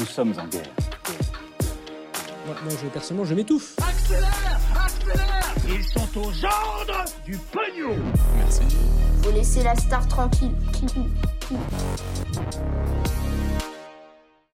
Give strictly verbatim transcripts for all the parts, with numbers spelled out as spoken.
Nous sommes en guerre. Moi, moi je, personnellement, je m'étouffe. Accélère, accélère. Ils sont au genre du pognon. Merci. Faut laisser la star tranquille.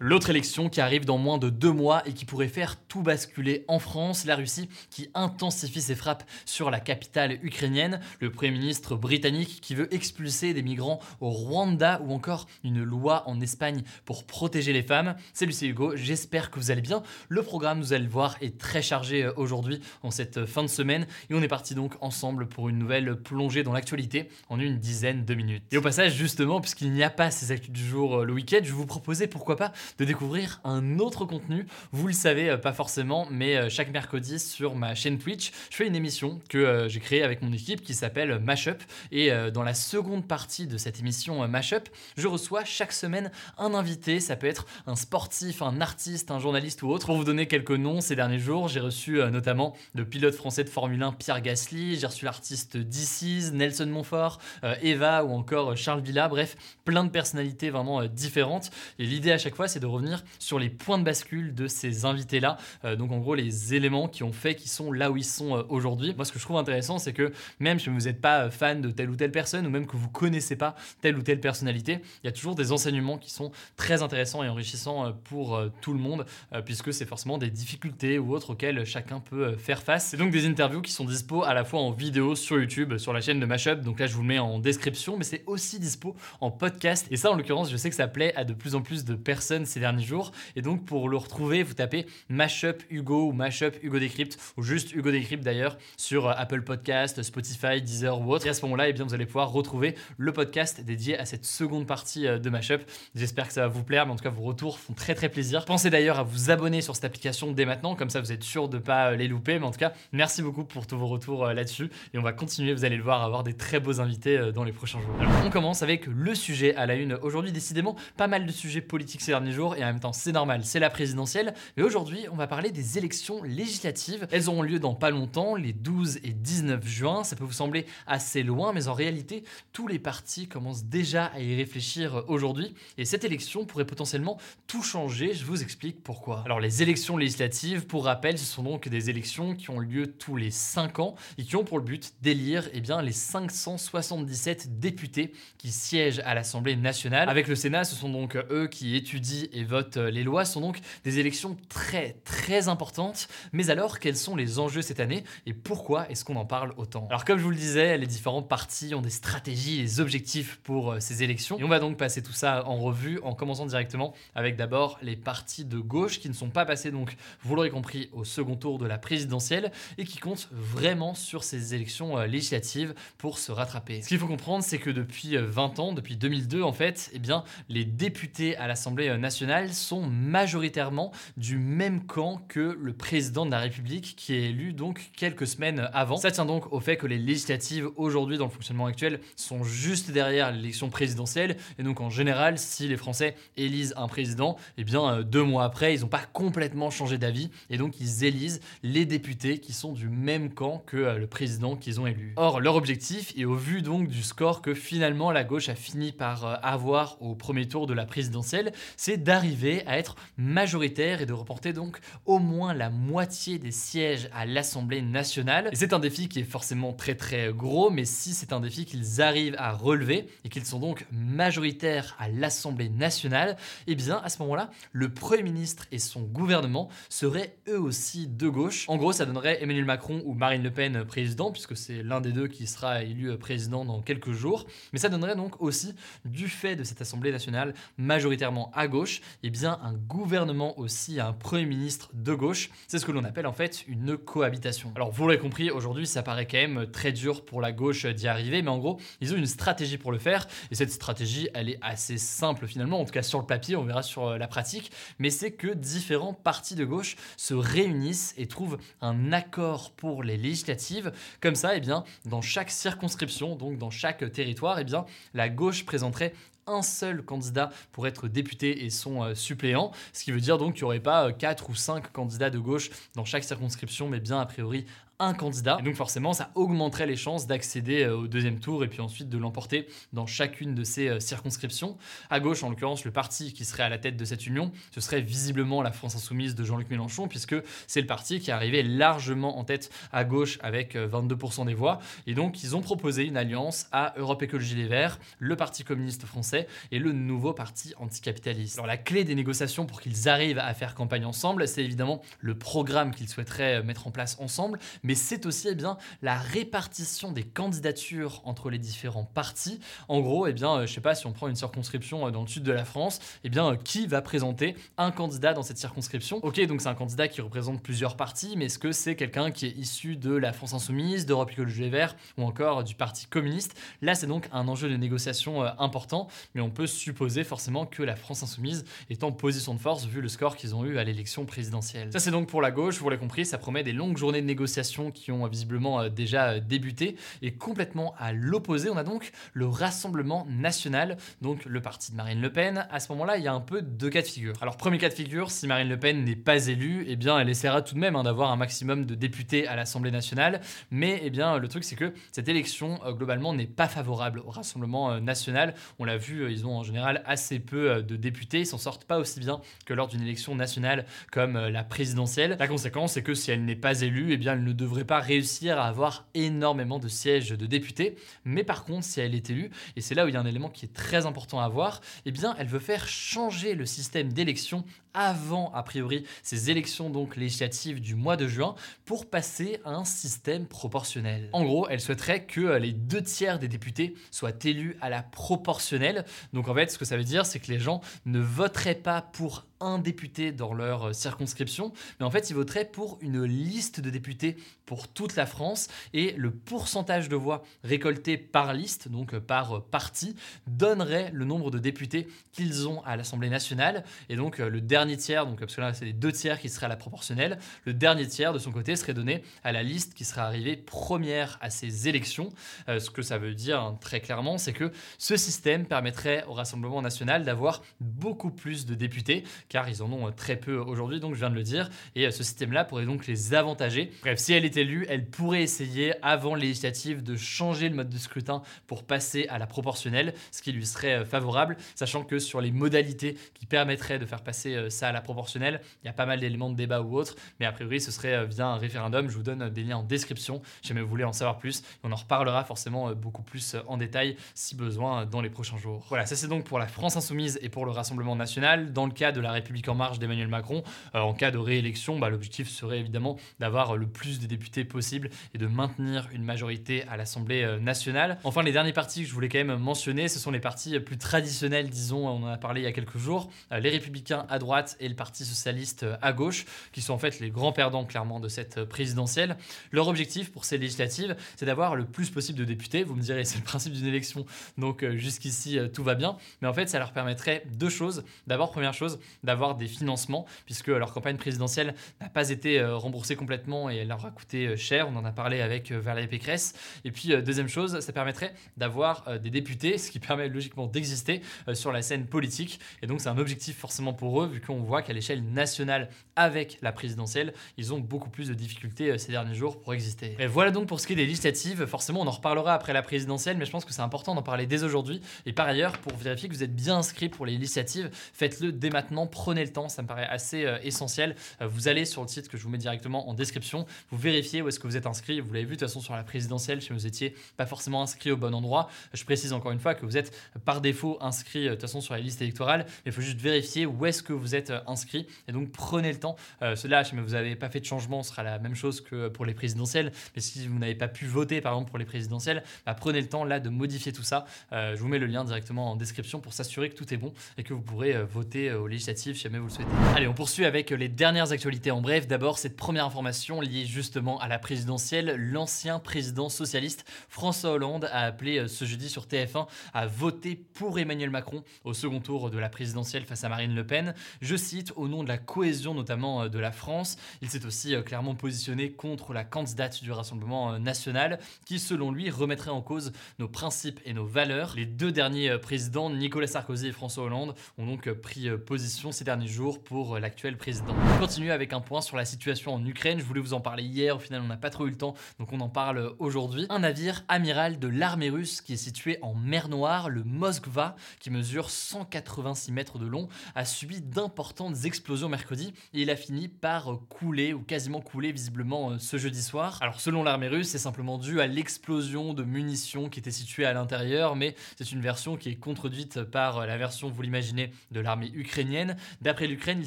L'autre élection qui arrive dans moins de deux mois et qui pourrait faire tout basculer en France, la Russie qui intensifie ses frappes sur la capitale ukrainienne, le Premier ministre britannique qui veut expulser des migrants au Rwanda ou encore une loi en Espagne pour protéger les femmes. C'est Lucie Hugo, j'espère que vous allez bien. Le programme, vous allez le voir, est très chargé aujourd'hui en cette fin de semaine et on est parti donc ensemble pour une nouvelle plongée dans l'actualité en une dizaine de minutes. Et au passage, justement, puisqu'il n'y a pas ces actus du jour le week-end, je vous proposais pourquoi pas de découvrir un autre contenu. Vous le savez pas forcément, mais chaque mercredi sur ma chaîne Twitch, je fais une émission que j'ai créée avec mon équipe qui s'appelle Mashup. Et dans la seconde partie de cette émission Mashup, je reçois chaque semaine un invité. Ça peut être un sportif, un artiste, un journaliste ou autre. Pour vous donner quelques noms, ces derniers jours, j'ai reçu notamment le pilote français de Formule un Pierre Gasly, j'ai reçu l'artiste Dicy, Nelson Montfort, Eva ou encore Charles Villa. Bref, plein de personnalités vraiment différentes. Et l'idée à chaque fois, c'est de revenir sur les points de bascule de ces invités-là, euh, donc en gros les éléments qui ont fait qu'ils sont là où ils sont euh, aujourd'hui. Moi, ce que je trouve intéressant, c'est que même si vous n'êtes pas fan de telle ou telle personne, ou même que vous ne connaissez pas telle ou telle personnalité, il y a toujours des enseignements qui sont très intéressants et enrichissants euh, pour euh, tout le monde, euh, puisque c'est forcément des difficultés ou autres auxquelles chacun peut euh, faire face. C'est donc des interviews qui sont dispo à la fois en vidéo sur YouTube, sur la chaîne de Mashup, donc là je vous le mets en description, mais c'est aussi dispo en podcast, et ça en l'occurrence, je sais que ça plaît à de plus en plus de personnes ces derniers jours. Et donc pour le retrouver, vous tapez Mashup Hugo ou Mashup Hugo decrypt ou juste Hugo decrypt d'ailleurs sur Apple Podcast, Spotify, Deezer ou autre. Et à ce moment-là, eh bien vous allez pouvoir retrouver le podcast dédié à cette seconde partie de Mashup. J'espère que ça va vous plaire, mais en tout cas vos retours font très très plaisir. Pensez d'ailleurs à vous abonner sur cette application dès maintenant, comme ça vous êtes sûr de pas les louper. Mais en tout cas, merci beaucoup pour tous vos retours là-dessus et on va continuer, vous allez le voir, à avoir des très beaux invités dans les prochains jours. Alors, on commence avec le sujet à la une aujourd'hui. Décidément, pas mal de sujets politiques ces derniers jours, et en même temps c'est normal, c'est la présidentielle, mais aujourd'hui on va parler des élections législatives. Elles auront lieu dans pas longtemps, les douze et dix-neuf juin. Ça peut vous sembler assez loin, mais en réalité tous les partis commencent déjà à y réfléchir aujourd'hui, et cette élection pourrait potentiellement tout changer. Je vous explique pourquoi. Alors les élections législatives, pour rappel, ce sont donc des élections qui ont lieu tous les cinq ans et qui ont pour le but d'élire eh bien, les cinq cent soixante-dix-sept députés qui siègent à l'Assemblée nationale. Avec le Sénat, ce sont donc eux qui étudient et votent les lois. Sont donc des élections très très importantes. Mais alors, quels sont les enjeux cette année et pourquoi est-ce qu'on en parle autant? Alors comme je vous le disais, les différents partis ont des stratégies, des objectifs pour euh, ces élections, et on va donc passer tout ça en revue en commençant directement avec d'abord les partis de gauche qui ne sont pas passés, donc vous l'aurez compris, au second tour de la présidentielle et qui comptent vraiment sur ces élections euh, législatives pour se rattraper. Ce qu'il faut comprendre, c'est que depuis vingt ans, depuis deux mille deux en fait, eh bien les députés à l'Assemblée nationale sont majoritairement du même camp que le président de la République qui est élu donc quelques semaines avant. Ça tient donc au fait que les législatives aujourd'hui dans le fonctionnement actuel sont juste derrière l'élection présidentielle, et donc en général si les Français élisent un président, eh bien euh, deux mois après ils n'ont pas complètement changé d'avis et donc ils élisent les députés qui sont du même camp que euh, le président qu'ils ont élu. Or leur objectif, et au vu donc du score que finalement la gauche a fini par euh, avoir au premier tour de la présidentielle, c'est d'arriver à être majoritaire et de reporter donc au moins la moitié des sièges à l'Assemblée nationale. Et c'est un défi qui est forcément très très gros, mais si c'est un défi qu'ils arrivent à relever et qu'ils sont donc majoritaires à l'Assemblée nationale, eh bien à ce moment-là, le Premier ministre et son gouvernement seraient eux aussi de gauche. En gros, ça donnerait Emmanuel Macron ou Marine Le Pen président, puisque c'est l'un des deux qui sera élu président dans quelques jours, mais ça donnerait donc aussi, du fait de cette Assemblée nationale majoritairement à gauche, gauche, eh bien un gouvernement aussi à un Premier ministre de gauche. C'est ce que l'on appelle en fait une cohabitation. Alors vous l'avez compris, aujourd'hui ça paraît quand même très dur pour la gauche d'y arriver, mais en gros ils ont une stratégie pour le faire, et cette stratégie elle est assez simple finalement, en tout cas sur le papier, on verra sur la pratique, mais c'est que différents partis de gauche se réunissent et trouvent un accord pour les législatives. Comme ça, eh bien, dans chaque circonscription, donc dans chaque territoire, eh bien, la gauche présenterait un seul candidat pour être député et son suppléant, ce qui veut dire donc qu'il n'y aurait pas quatre ou cinq candidats de gauche dans chaque circonscription, mais bien a priori un candidat. Et donc forcément, ça augmenterait les chances d'accéder au deuxième tour et puis ensuite de l'emporter dans chacune de ces circonscriptions. À gauche, en l'occurrence, le parti qui serait à la tête de cette union, ce serait visiblement la France Insoumise de Jean-Luc Mélenchon, puisque c'est le parti qui est arrivé largement en tête à gauche avec vingt-deux pour cent des voix. Et donc, ils ont proposé une alliance à Europe Écologie-Les Verts, le Parti communiste français et le nouveau parti anticapitaliste. Alors la clé des négociations pour qu'ils arrivent à faire campagne ensemble, c'est évidemment le programme qu'ils souhaiteraient mettre en place ensemble, mais c'est aussi eh bien, la répartition des candidatures entre les différents partis. En gros, eh bien, euh, je sais pas, si on prend une circonscription euh, dans le sud de la France, eh bien, euh, qui va présenter un candidat dans cette circonscription? Ok, donc c'est un candidat qui représente plusieurs partis, mais est-ce que c'est quelqu'un qui est issu de la France Insoumise, d'Europe Écologie-Les Verts ou encore du Parti communiste? Là, c'est donc un enjeu de négociation euh, important, mais on peut supposer forcément que la France Insoumise est en position de force vu le score qu'ils ont eu à l'élection présidentielle. Ça, c'est donc pour la gauche, vous l'avez compris, ça promet des longues journées de négociation qui ont visiblement déjà débuté. Et complètement à l'opposé, on a donc le Rassemblement National, donc le parti de Marine Le Pen. À ce moment-là, il y a un peu deux cas de figure. Alors premier cas de figure, si Marine Le Pen n'est pas élue, eh bien elle essaiera tout de même hein, d'avoir un maximum de députés à l'Assemblée nationale, mais eh bien le truc c'est que cette élection euh, globalement n'est pas favorable au Rassemblement euh, National. On l'a vu, euh, ils ont en général assez peu euh, de députés, ils s'en sortent pas aussi bien que lors d'une élection nationale comme euh, la présidentielle. La conséquence c'est que si elle n'est pas élue, eh bien elle ne ne devrait pas réussir à avoir énormément de sièges de députés, mais par contre, si elle est élue, et c'est là où il y a un élément qui est très important à voir, eh bien, elle veut faire changer le système d'élection avant, a priori, ces élections donc législatives du mois de juin pour passer à un système proportionnel. En gros, elle souhaiterait que les deux tiers des députés soient élus à la proportionnelle. Donc en fait, ce que ça veut dire, c'est que les gens ne voteraient pas pour un député dans leur circonscription, mais en fait, ils voteraient pour une liste de députés pour toute la France, et le pourcentage de voix récoltées par liste, donc par parti, donnerait le nombre de députés qu'ils ont à l'Assemblée nationale, et donc le dernier Dernier tiers, donc parce que là c'est les deux tiers qui seraient à la proportionnelle, le dernier tiers de son côté serait donné à la liste qui serait arrivée première à ces élections. Euh, ce que ça veut dire hein, très clairement, c'est que ce système permettrait au Rassemblement National d'avoir beaucoup plus de députés, car ils en ont très peu aujourd'hui, donc je viens de le dire, et ce système-là pourrait donc les avantager. Bref, si elle est élue, elle pourrait essayer avant législative de changer le mode de scrutin pour passer à la proportionnelle, ce qui lui serait favorable, sachant que sur les modalités qui permettraient de faire passer ça à la proportionnelle, il y a pas mal d'éléments de débat ou autre, mais a priori ce serait via un référendum. Je vous donne des liens en description si jamais vous voulez en savoir plus, on en reparlera forcément beaucoup plus en détail si besoin dans les prochains jours. Voilà, ça c'est donc pour la France Insoumise et pour le Rassemblement National. Dans le cas de la République En Marche d'Emmanuel Macron, euh, en cas de réélection, bah, l'objectif serait évidemment d'avoir le plus de députés possible et de maintenir une majorité à l'Assemblée nationale. Enfin, les derniers partis que je voulais quand même mentionner, ce sont les partis plus traditionnels, disons, on en a parlé il y a quelques jours, euh, les Républicains à droite et le Parti socialiste à gauche, qui sont en fait les grands perdants clairement de cette présidentielle. Leur objectif pour ces législatives, c'est d'avoir le plus possible de députés. Vous me direz, c'est le principe d'une élection, donc jusqu'ici tout va bien. Mais en fait, ça leur permettrait deux choses. D'abord, première chose, d'avoir des financements, puisque leur campagne présidentielle n'a pas été remboursée complètement et elle leur a coûté cher. On en a parlé avec Valérie Pécresse. Et puis, deuxième chose, ça permettrait d'avoir des députés, ce qui permet logiquement d'exister sur la scène politique. Et donc, c'est un objectif forcément pour eux, vu qu'on voit qu'à l'échelle nationale avec la présidentielle, ils ont beaucoup plus de difficultés ces derniers jours pour exister. Et voilà donc pour ce qui est des législatives. Forcément, on en reparlera après la présidentielle, mais je pense que c'est important d'en parler dès aujourd'hui. Et par ailleurs, pour vérifier que vous êtes bien inscrit pour les législatives, faites-le dès maintenant prenez le temps, ça me paraît assez euh, essentiel. Euh, vous allez sur le site que je vous mets directement en description, vous vérifiez où est-ce que vous êtes inscrit. Vous l'avez vu de toute façon sur la présidentielle, si vous étiez pas forcément inscrit au bon endroit. Je précise encore une fois que vous êtes par défaut inscrit de toute façon sur la liste électorale, mais il faut juste vérifier où est-ce que vous êtes inscrit et donc prenez le temps. Euh, cela, si vous n'avez pas fait de changement, ce sera la même chose que pour les présidentielles, mais si vous n'avez pas pu voter par exemple pour les présidentielles, bah, prenez le temps là de modifier tout ça. Euh, je vous mets le lien directement en description pour s'assurer que tout est bon et que vous pourrez voter aux législatives si jamais vous le souhaitez. Allez, on poursuit avec les dernières actualités en bref. D'abord, cette première information liée justement à la présidentielle, l'ancien président socialiste François Hollande a appelé ce jeudi sur T F un à voter pour Emmanuel Macron au second tour de la présidentielle face à Marine Le Pen. Je cite, au nom de la cohésion notamment de la France. Il s'est aussi clairement positionné contre la candidate du Rassemblement National qui, selon lui, remettrait en cause nos principes et nos valeurs. Les deux derniers présidents, Nicolas Sarkozy et François Hollande, ont donc pris position ces derniers jours pour l'actuel président. On continue avec un point sur la situation en Ukraine. Je voulais vous en parler hier, au final on n'a pas trop eu le temps, donc on en parle aujourd'hui. Un navire amiral de l'armée russe qui est situé en mer Noire, le Moskva, qui mesure cent quatre-vingt-six mètres de long, a subi d'importantes explosions mercredi et il a fini par couler ou quasiment couler visiblement ce jeudi soir. Alors selon l'armée russe, c'est simplement dû à l'explosion de munitions qui était située à l'intérieur, mais c'est une version qui est contredite par la version, vous l'imaginez, de l'armée ukrainienne. D'après l'Ukraine, il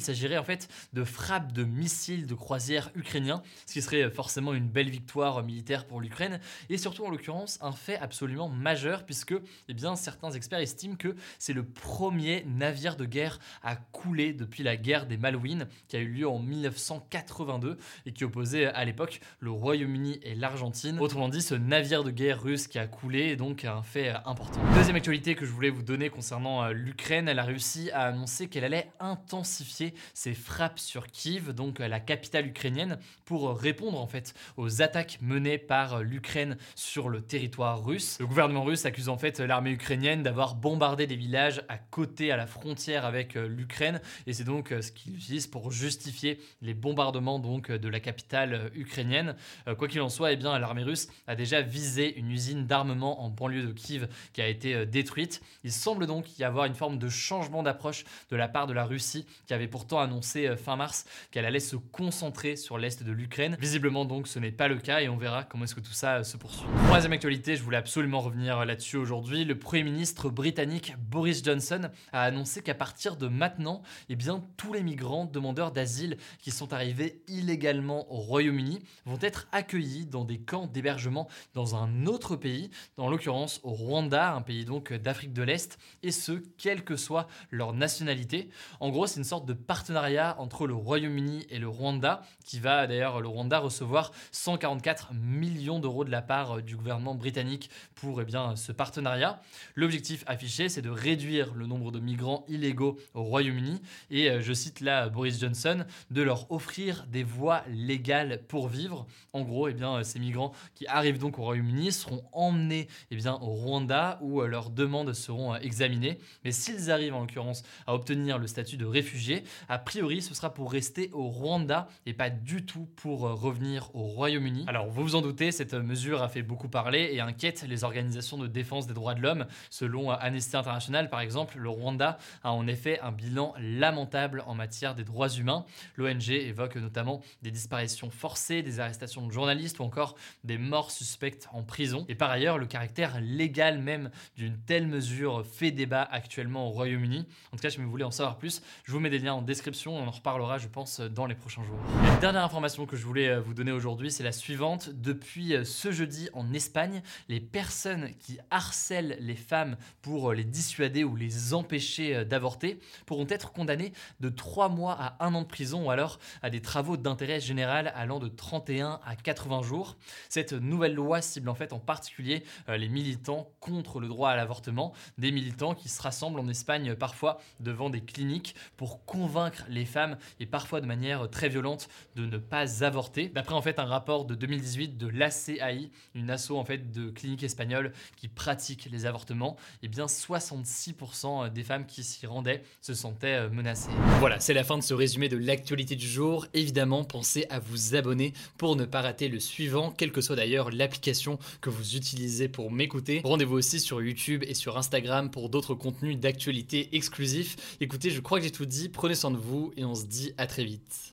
s'agirait en fait de frappes de missiles de croisière ukrainiens, ce qui serait forcément une belle victoire militaire pour l'Ukraine et surtout en l'occurrence un fait absolument majeur puisque eh bien, certains experts estiment que c'est le premier navire de guerre à couler depuis la guerre des Malouines qui a eu lieu en mille neuf cent quatre-vingt-deux et qui opposait à l'époque le Royaume-Uni et l'Argentine. Autrement dit, ce navire de guerre russe qui a coulé est donc un fait important. Deuxième actualité que je voulais vous donner concernant l'Ukraine, la Russie a annoncé qu'elle allait intensifier ses frappes sur Kiev, donc la capitale ukrainienne, pour répondre en fait aux attaques menées par l'Ukraine sur le territoire russe. Le gouvernement russe accuse en fait l'armée ukrainienne d'avoir bombardé des villages à côté, à la frontière avec l'Ukraine, et c'est donc ce qu'ils utilisent pour justifier les bombardements donc de la capitale ukrainienne. Quoi qu'il en soit, eh bien, l'armée russe a déjà visé une usine d'armement en banlieue de Kiev qui a été détruite. Il semble donc y avoir une forme de changement d'approche de la part de la Russie qui avait pourtant annoncé fin mars qu'elle allait se concentrer sur l'est de l'Ukraine. Visiblement donc ce n'est pas le cas et on verra comment est-ce que tout ça se poursuit. Troisième actualité, je voulais absolument revenir là-dessus aujourd'hui. Le Premier ministre britannique Boris Johnson a annoncé qu'à partir de maintenant, eh bien, tous les migrants demandeurs d'asile qui sont arrivés illégalement au Royaume-Uni vont être accueillis dans des camps d'hébergement dans un autre pays, en l'occurrence au Rwanda, un pays donc d'Afrique de l'Est, et ce, quelle que soit leur nationalité. En gros, c'est une sorte de partenariat entre le Royaume-Uni et le Rwanda, qui va d'ailleurs, le Rwanda, recevoir cent quarante-quatre millions d'euros de la part du gouvernement britannique pour eh bien, ce partenariat. L'objectif affiché, c'est de réduire le nombre de migrants illégaux au Royaume-Uni et, je cite là Boris Johnson, de leur offrir des voies légales pour vivre. En gros, eh bien, ces migrants qui arrivent donc au Royaume-Uni seront emmenés eh bien, au Rwanda où leurs demandes seront examinées. Mais s'ils arrivent en l'occurrence à obtenir le statut de réfugié, a priori, ce sera pour rester au Rwanda et pas du tout pour revenir au Royaume-Uni. Alors, vous vous en doutez, cette mesure a fait beaucoup parler et inquiète les organisations de défense des droits de l'homme. Selon Amnesty International, par exemple, le Rwanda a en effet un bilan lamentable en matière des droits humains. L'O N G évoque notamment des disparitions forcées, des arrestations de journalistes ou encore des morts suspectes en prison. Et par ailleurs, le caractère légal même d'une telle mesure fait débat actuellement au Royaume-Uni. En tout cas, si vous voulez en savoir plus, je vous mets des liens en description, on en reparlera, je pense, dans les prochains jours. La dernière information que je voulais vous donner aujourd'hui, c'est la suivante. Depuis ce jeudi en Espagne, les personnes qui harcèlent les femmes pour les dissuader ou les empêcher d'avorter pourront être condamnées de trois mois à un an de prison ou alors à des travaux d'intérêt général allant de trente et un à quatre-vingts jours. Cette nouvelle loi cible en fait en particulier les militants contre le droit à l'avortement, des militants qui se rassemblent en Espagne parfois devant des cliniques pour convaincre les femmes et parfois de manière très violente de ne pas avorter. D'après en fait un rapport de deux mille dix-huit de l'A C A I, une asso en fait de cliniques espagnoles qui pratiquent les avortements, et bien soixante-six pour cent des femmes qui s'y rendaient se sentaient menacées. Voilà, c'est la fin de ce résumé de l'actualité du jour. Évidemment, pensez à vous abonner pour ne pas rater le suivant, quelle que soit d'ailleurs l'application que vous utilisez pour m'écouter. Rendez-vous aussi sur YouTube et sur Instagram pour d'autres contenus d'actualité exclusifs. Écoutez, je crois crois que j'ai tout dit. Prenez soin de vous et on se dit à très vite.